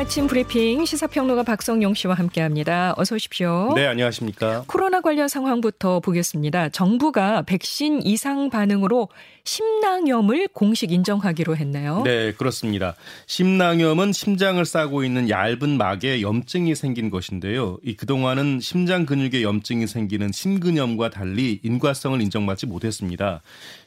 아침 브리핑 시사평론가 박성용 씨와 함께합니다. 어서 오십시오. 네, 안녕하십니까. 코로나 관련 상황부터 보겠습니다. 정부가 백신 이상 반응으로 심낭염을 공식 인정하기로 했네요. 네, 그렇습니다. 심낭염은 심장을 싸고 있는 얇은 막에 염증이 생긴 것인데요. 그동안은 심장 근육에 염증이 생기는 심근염과 달리 인과성을 인정받지 못했습니다.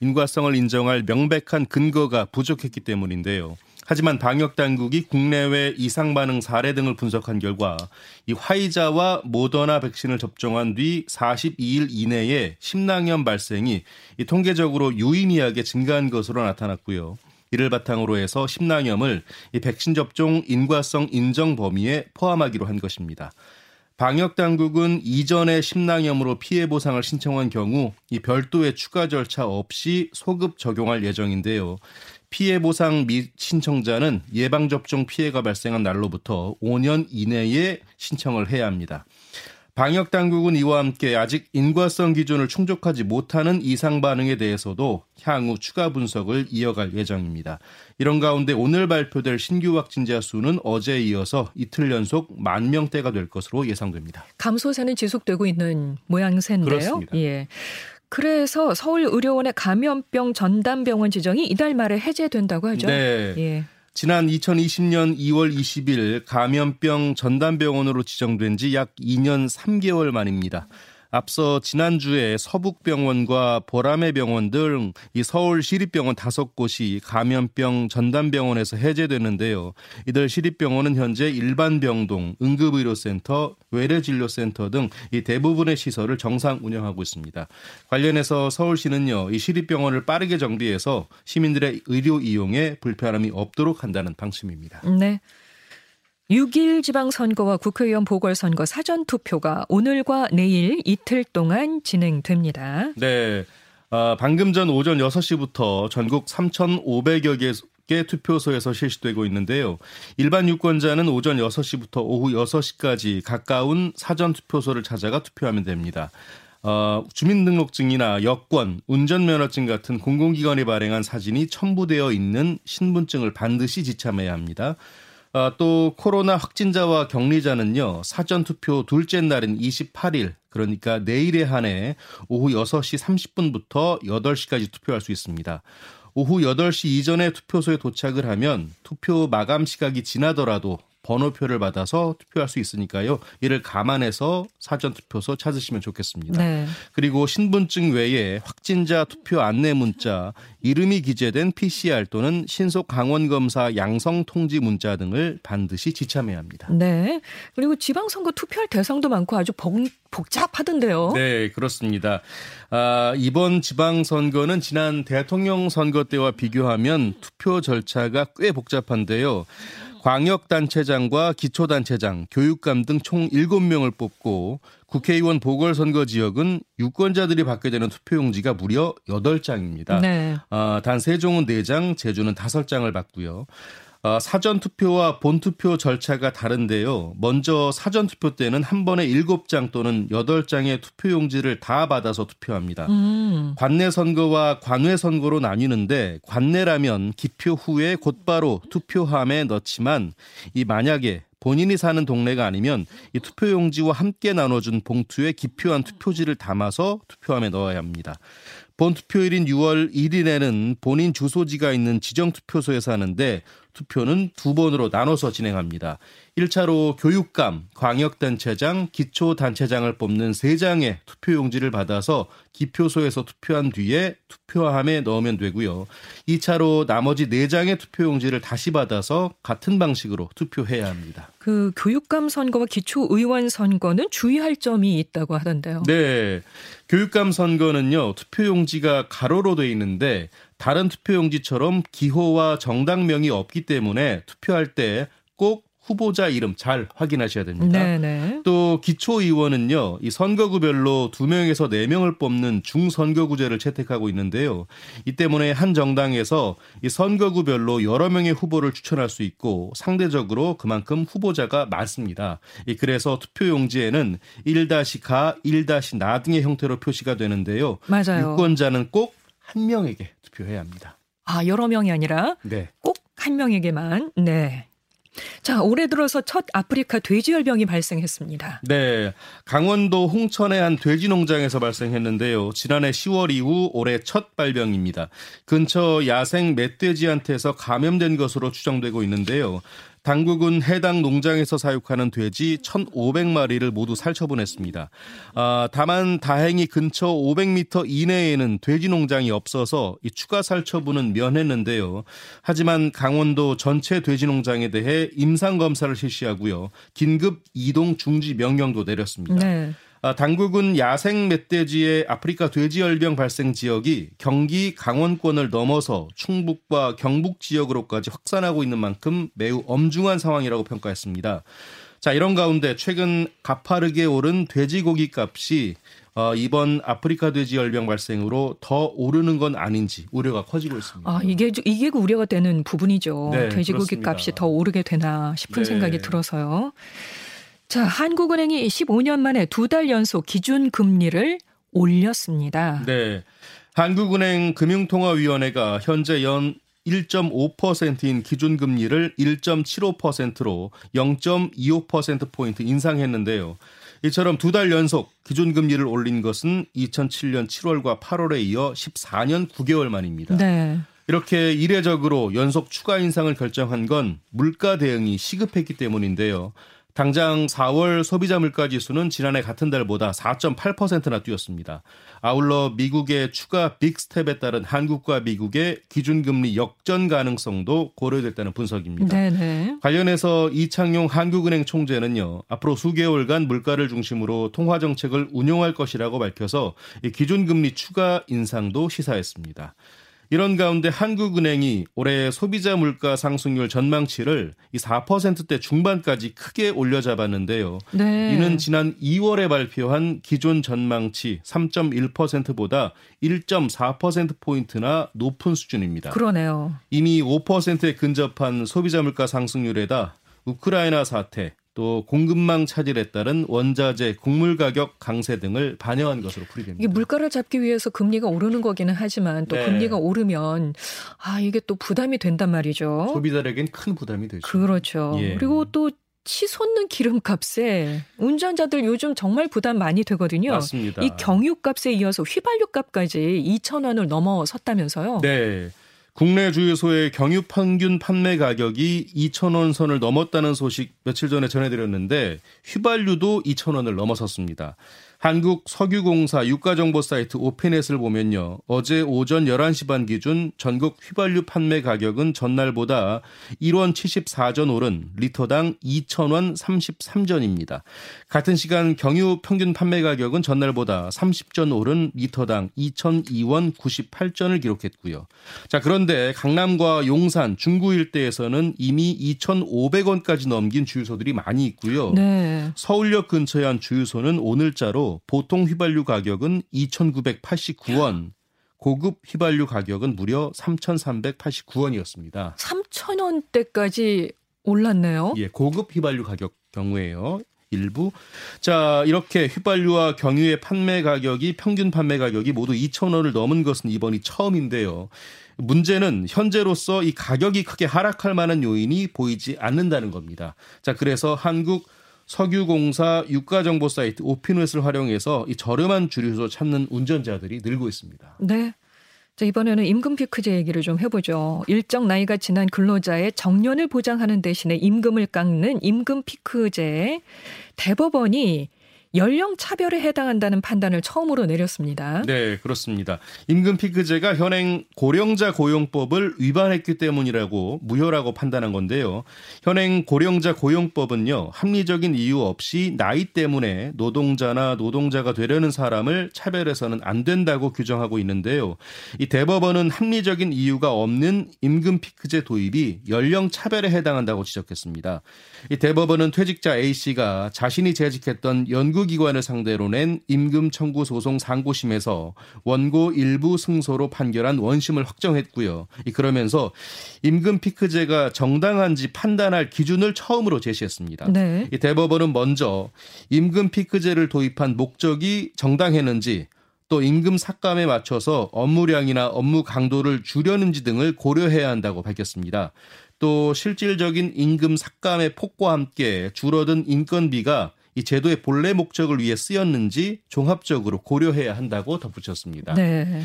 인과성을 인정할 명백한 근거가 부족했기 때문인데요. 하지만 방역당국이 국내외 이상반응 사례 등을 분석한 결과 이 화이자와 모더나 백신을 접종한 뒤 42일 이내에 심낭염 발생이 통계적으로 유의미하게 증가한 것으로 나타났고요. 이를 바탕으로 해서 심낭염을 이 백신 접종 인과성 인정 범위에 포함하기로 한 것입니다. 방역당국은 이전에 심낭염으로 피해 보상을 신청한 경우 이 별도의 추가 절차 없이 소급 적용할 예정인데요. 피해 보상 및 신청자는 예방접종 피해가 발생한 날로부터 5년 이내에 신청을 해야 합니다. 방역당국은 이와 함께 아직 인과성 기준을 충족하지 못하는 이상 반응에 대해서도 향후 추가 분석을 이어갈 예정입니다. 이런 가운데 오늘 발표될 신규 확진자 수는 어제에 이어서 이틀 연속 10,000명대가 될 것으로 예상됩니다. 감소세는 지속되고 있는 모양새인데요. 그렇습니다. 예. 그래서 서울의료원의 감염병 전담병원 지정이 이달 말에 해제된다고 하죠. 네. 예. 지난 2020년 2월 20일 감염병 전담병원으로 지정된 지 약 2년 3개월 만입니다. 앞서 지난주에 서북병원과 보라매병원 등 이 서울시립병원 5곳이 감염병 전담병원에서 해제되는데요. 이들 시립병원은 현재 일반 병동, 응급의료센터, 외래진료센터 등 이 대부분의 시설을 정상 운영하고 있습니다. 관련해서 서울시는요, 이 시립병원을 빠르게 정비해서 시민들의 의료 이용에 불편함이 없도록 한다는 방침입니다. 네. 6.1 지방선거와 국회의원 보궐선거 사전투표가 오늘과 내일 이틀 동안 진행됩니다. 네, 방금 전 오전 6시부터 전국 3,500여 개 투표소에서 실시되고 있는데요. 일반 유권자는 오전 6시부터 오후 6시까지 가까운 사전투표소를 찾아가 투표하면 됩니다. 주민등록증이나 여권, 운전면허증 같은 공공기관이 발행한 사진이 첨부되어 있는 신분증을 반드시 지참해야 합니다. 또 코로나 확진자와 격리자는요, 사전투표 둘째 날인 28일, 그러니까 내일에 한해 오후 6시 30분부터 8시까지 투표할 수 있습니다. 오후 8시 이전에 투표소에 도착을 하면 투표 마감 시각이 지나더라도 번호표를 받아서 투표할 수 있으니까요. 이를 감안해서 사전투표소 찾으시면 좋겠습니다. 네. 그리고 신분증 외에 확진자 투표 안내 문자, 이름이 기재된 PCR 또는 신속 항원검사 양성 통지 문자 등을 반드시 지참해야 합니다. 네. 그리고 지방선거 투표할 대상도 많고 아주 복잡하던데요. 네, 그렇습니다. 이번 지방선거는 지난 대통령 선거 때와 비교하면 투표 절차가 꽤 복잡한데요. 광역단체장과 기초단체장, 교육감 등 총 7명을 뽑고 국회의원 보궐선거 지역은 유권자들이 받게 되는 투표용지가 무려 8장입니다. 네. 단 세종은 4장, 제주는 5장을 받고요. 사전투표와 본투표 절차가 다른데요. 먼저 사전투표 때는 한 번에 7장 또는 8장의 투표용지를 다 받아서 투표합니다. 관내 선거와 관외 선거로 나뉘는데 관내라면 기표 후에 곧바로 투표함에 넣지만 이 만약에 본인이 사는 동네가 아니면 이 투표용지와 함께 나눠준 봉투에 기표한 투표지를 담아서 투표함에 넣어야 합니다. 본투표일인 6월 1일에는 본인 주소지가 있는 지정투표소에서 하는데 투표는 2번으로 나눠서 진행합니다. 1차로 교육감, 광역단체장, 기초단체장을 뽑는 3장의 투표용지를 받아서 기표소에서 투표한 뒤에 투표함에 넣으면 되고요. 2차로 나머지 4장의 투표용지를 다시 받아서 같은 방식으로 투표해야 합니다. 그 교육감 선거와 기초의원 선거는 주의할 점이 있다고 하던데요. 네. 교육감 선거는요, 투표용지가 가로로 돼 있는데 다른 투표용지처럼 기호와 정당명이 없기 때문에 투표할 때 꼭 후보자 이름 잘 확인하셔야 됩니다. 네네. 또 기초의원은요, 이 선거구별로 2명에서 4명을 뽑는 중선거구제를 채택하고 있는데요. 이 때문에 한 정당에서 이 선거구별로 여러 명의 후보를 추천할 수 있고 상대적으로 그만큼 후보자가 많습니다. 그래서 투표용지에는 1-가, 1-나 등의 형태로 표시가 되는데요. 맞아요. 유권자는 꼭 한 명에게 투표해야 합니다. 아, 여러 명이 아니라 네. 꼭 한 명에게만. 네. 자, 올해 들어서 첫 아프리카 돼지열병이 발생했습니다. 네, 강원도 홍천의 한 돼지 농장에서 발생했는데요. 지난해 10월 이후 올해 첫 발병입니다. 근처 야생 멧돼지한테서 감염된 것으로 추정되고 있는데요. 당국은 해당 농장에서 사육하는 돼지 1,500마리를 모두 살처분했습니다. 다만 다행히 근처 500m 이내에는 돼지 농장이 없어서 이 추가 살처분은 면했는데요. 하지만 강원도 전체 돼지 농장에 대해 임상검사를 실시하고요. 긴급 이동 중지 명령도 내렸습니다. 네. 당국은 야생 멧돼지의 아프리카 돼지열병 발생 지역이 경기 강원권을 넘어서 충북과 경북 지역으로까지 확산하고 있는 만큼 매우 엄중한 상황이라고 평가했습니다. 자, 이런 가운데 최근 가파르게 오른 돼지고기 값이 이번 아프리카 돼지열병 발생으로 더 오르는 건 아닌지 우려가 커지고 있습니다. 이게 우려가 되는 부분이죠. 네, 돼지고기 그렇습니다. 값이 더 오르게 되나 싶은 생각이 들어서요. 자, 한국은행이 15년 만에 2달 연속 기준금리를 올렸습니다. 네, 한국은행 금융통화위원회가 현재 연 1.5%인 기준금리를 1.75%로 0.25%포인트 인상했는데요. 이처럼 2달 연속 기준금리를 올린 것은 2007년 7월과 8월에 이어 14년 9개월 만입니다. 네. 이렇게 이례적으로 연속 추가 인상을 결정한 건 물가 대응이 시급했기 때문인데요. 당장 4월 소비자 물가지수는 지난해 같은 달보다 4.8%나 뛰었습니다. 아울러 미국의 추가 빅스텝에 따른 한국과 미국의 기준금리 역전 가능성도 고려됐다는 분석입니다. 네네. 관련해서 이창용 한국은행 총재는요. 앞으로 수개월간 물가를 중심으로 통화정책을 운용할 것이라고 밝혀서 기준금리 추가 인상도 시사했습니다. 이런 가운데 한국은행이 올해 소비자 물가 상승률 전망치를 4%대 중반까지 크게 올려잡았는데요. 네. 이는 지난 2월에 발표한 기존 전망치 3.1%보다 1.4%포인트나 높은 수준입니다. 그러네요. 이미 5%에 근접한 소비자 물가 상승률에다 우크라이나 사태, 또 공급망 차질에 따른 원자재, 곡물 가격 강세 등을 반영한 것으로 풀이됩니다. 이게 물가를 잡기 위해서 금리가 오르는 거기는 하지만 또 금리가 오르면 이게 또 부담이 된단 말이죠. 소비자들에겐 큰 부담이 되죠. 그렇죠. 예. 그리고 또 치솟는 기름값에 운전자들 요즘 정말 부담 많이 되거든요. 맞습니다. 이 경유값에 이어서 휘발유값까지 2,000원을 넘어섰다면서요. 네. 국내 주유소의 경유 평균 판매 가격이 2,000원 선을 넘었다는 소식 며칠 전에 전해드렸는데 휘발유도 2,000원을 넘어섰습니다. 한국석유공사 유가정보 사이트 오피넷을 보면요. 어제 오전 11시 반 기준 전국 휘발유 판매 가격은 전날보다 1원 74전 오른 리터당 2,000원 33전입니다. 같은 시간 경유 평균 판매 가격은 전날보다 30전 오른 리터당 2,002원 98전을 기록했고요. 자, 그런데 강남과 용산, 중구 일대에서는 이미 2,500원까지 넘긴 주유소들이 많이 있고요. 네. 서울역 근처의 한 주유소는 오늘자로 보통 휘발유 가격은 2,989원, 고급 휘발유 가격은 무려 3,389원이었습니다. 3,000원대까지 올랐네요. 예, 고급 휘발유 가격 경우에요. 일부. 자, 이렇게 휘발유와 경유의 판매 가격이 평균 판매 가격이 모두 2,000원을 넘은 것은 이번이 처음인데요. 문제는 현재로서 이 가격이 크게 하락할 만한 요인이 보이지 않는다는 겁니다. 자, 그래서 한국 석유공사 유가정보 사이트 오피넷을 활용해서 이 저렴한 주유소 찾는 운전자들이 늘고 있습니다. 네. 자, 이번에는 임금 피크제 얘기를 좀 해보죠. 일정 나이가 지난 근로자의 정년을 보장하는 대신에 임금을 깎는 임금 피크제. 대법원이 연령 차별에 해당한다는 판단을 처음으로 내렸습니다. 네, 그렇습니다. 임금 피크제가 현행 고령자 고용법을 위반했기 때문이라고 무효라고 판단한 건데요. 현행 고령자 고용법은요, 합리적인 이유 없이 나이 때문에 노동자나 노동자가 되려는 사람을 차별해서는 안 된다고 규정하고 있는데요. 이 대법원은 합리적인 이유가 없는 임금 피크제 도입이 연령 차별에 해당한다고 지적했습니다. 이 대법원은 퇴직자 A씨가 자신이 재직했던 연구기관을 상대로 낸 임금 청구 소송 상고심에서 원고 일부 승소로 판결한 원심을 확정했고요. 그러면서 임금 피크제가 정당한지 판단할 기준을 처음으로 제시했습니다. 네. 대법원은 먼저 임금 피크제를 도입한 목적이 정당했는지 또 임금 삭감에 맞춰서 업무량이나 업무 강도를 줄였는지 등을 고려해야 한다고 밝혔습니다. 또 실질적인 임금 삭감의 폭과 함께 줄어든 인건비가 이 제도의 본래 목적을 위해 쓰였는지 종합적으로 고려해야 한다고 덧붙였습니다. 네.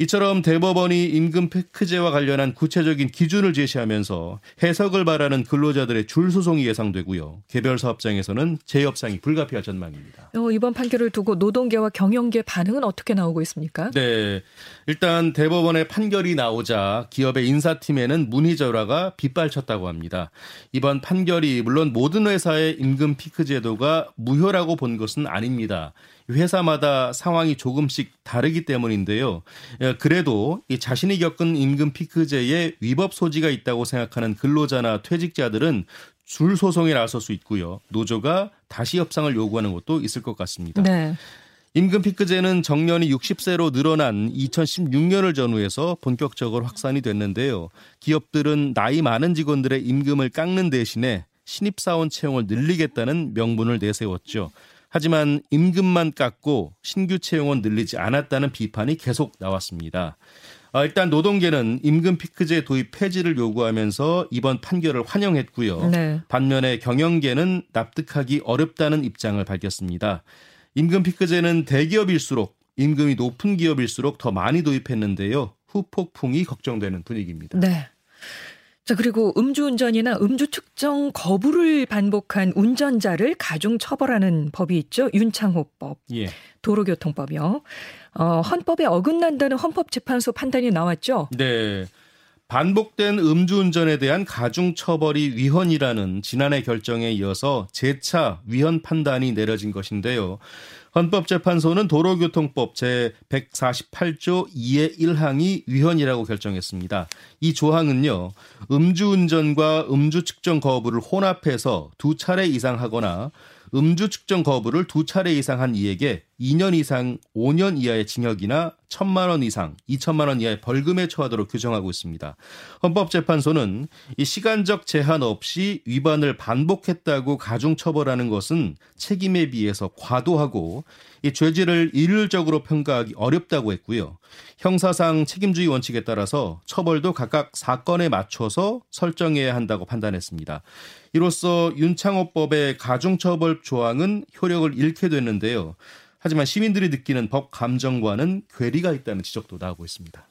이처럼 대법원이 임금 패크제와 관련한 구체적인 기준을 제시하면서 해석을 바라는 근로자들의 줄소송이 예상되고요. 개별 사업장에서는 재협상이 불가피할 전망입니다. 이번 판결을 두고 노동계와 경영계 반응은 어떻게 나오고 있습니까? 네, 일단 대법원의 판결이 나오자 기업의 인사팀에는 문희절화가 빗발쳤다고 합니다. 이번 판결이 물론 모든 회사의 임금 피크 제도가 무효라고 본 것은 아닙니다. 회사마다 상황이 조금씩 다르기 때문인데요. 그래도 이 자신이 겪은 임금 피크제에 위법 소지가 있다고 생각하는 근로자나 퇴직자들은 줄 소송에 나설 수 있고요. 노조가 다시 협상을 요구하는 것도 있을 것 같습니다. 네. 임금 피크제는 정년이 60세로 늘어난 2016년을 전후해서 본격적으로 확산이 됐는데요. 기업들은 나이 많은 직원들의 임금을 깎는 대신에 신입사원 채용을 늘리겠다는 명분을 내세웠죠. 하지만 임금만 깎고 신규 채용은 늘리지 않았다는 비판이 계속 나왔습니다. 일단 노동계는 임금 피크제 도입 폐지를 요구하면서 이번 판결을 환영했고요. 네. 반면에 경영계는 납득하기 어렵다는 입장을 밝혔습니다. 임금 피크제는 대기업일수록 임금이 높은 기업일수록 더 많이 도입했는데요. 후폭풍이 걱정되는 분위기입니다. 네. 자, 그리고 음주운전이나 음주 측정 거부를 반복한 운전자를 가중 처벌하는 법이 있죠. 윤창호법, 예. 도로교통법이요. 헌법에 어긋난다는 헌법재판소 판단이 나왔죠. 네. 반복된 음주운전에 대한 가중처벌이 위헌이라는 지난해 결정에 이어서 재차 위헌 판단이 내려진 것인데요. 헌법재판소는 도로교통법 제148조 2의 1항이 위헌이라고 결정했습니다. 이 조항은요, 음주운전과 음주측정 거부를 혼합해서 두 차례 이상 하거나 음주 측정 거부를 두 차례 이상 한 이에게 2년 이상 5년 이하의 징역이나 1,000만 원 이상 2,000만 원 이하의 벌금에 처하도록 규정하고 있습니다. 헌법재판소는 이 시간적 제한 없이 위반을 반복했다고 가중처벌하는 것은 책임에 비해서 과도하고 이 죄질을 일률적으로 평가하기 어렵다고 했고요. 형사상 책임주의 원칙에 따라서 처벌도 각각 사건에 맞춰서 설정해야 한다고 판단했습니다. 이로써 윤창호법의 가중처벌 조항은 효력을 잃게 됐는데요. 하지만 시민들이 느끼는 법 감정과는 괴리가 있다는 지적도 나오고 있습니다.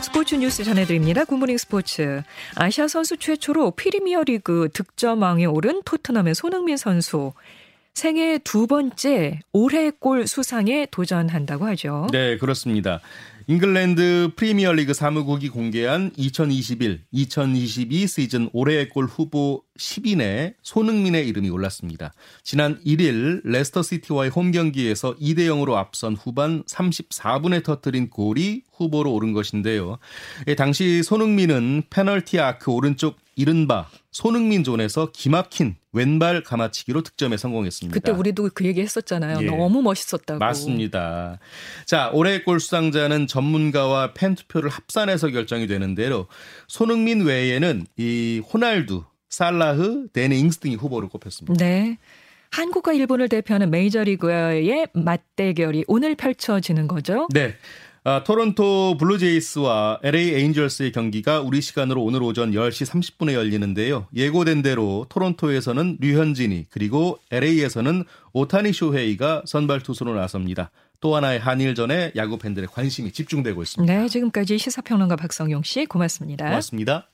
스포츠 뉴스 전해드립니다. 굿모닝 스포츠. 아시아 선수 최초로 프리미어리그 득점왕에 오른 토트넘의 손흥민 선수. 생애 두 번째 올해의 골 수상에 도전한다고 하죠. 네, 그렇습니다. 잉글랜드 프리미어리그 사무국이 공개한 2021-2022 시즌 올해의 골 후보 10인 내 손흥민의 이름이 올랐습니다. 지난 1일 레스터시티와의 홈경기에서 2-0으로 앞선 후반 34분에 터뜨린 골이 후보로 오른 것인데요. 당시 손흥민은 페널티 아크 오른쪽 이른바 손흥민 존에서 기막힌 왼발 감아치기로 득점에 성공했습니다. 그때 우리도 그 얘기 했었잖아요. 예. 너무 멋있었다고. 맞습니다. 자, 올해의 골 수상자는 전문가와 팬 투표를 합산해서 결정이 되는데요. 손흥민 외에는 이 호날두, 살라흐, 데니 잉스 등이 후보로 꼽혔습니다. 네. 한국과 일본을 대표하는 메이저리그의 맞대결이 오늘 펼쳐지는 거죠. 네. 토론토 블루제이스와 LA 에인절스의 경기가 우리 시간으로 오늘 오전 10시 30분에 열리는데요. 예고된 대로 토론토에서는 류현진이 그리고 LA에서는 오타니 쇼헤이가 선발 투수로 나섭니다. 또 하나의 한일전에 야구 팬들의 관심이 집중되고 있습니다. 네, 지금까지 시사평론가 박성용 씨 고맙습니다. 고맙습니다.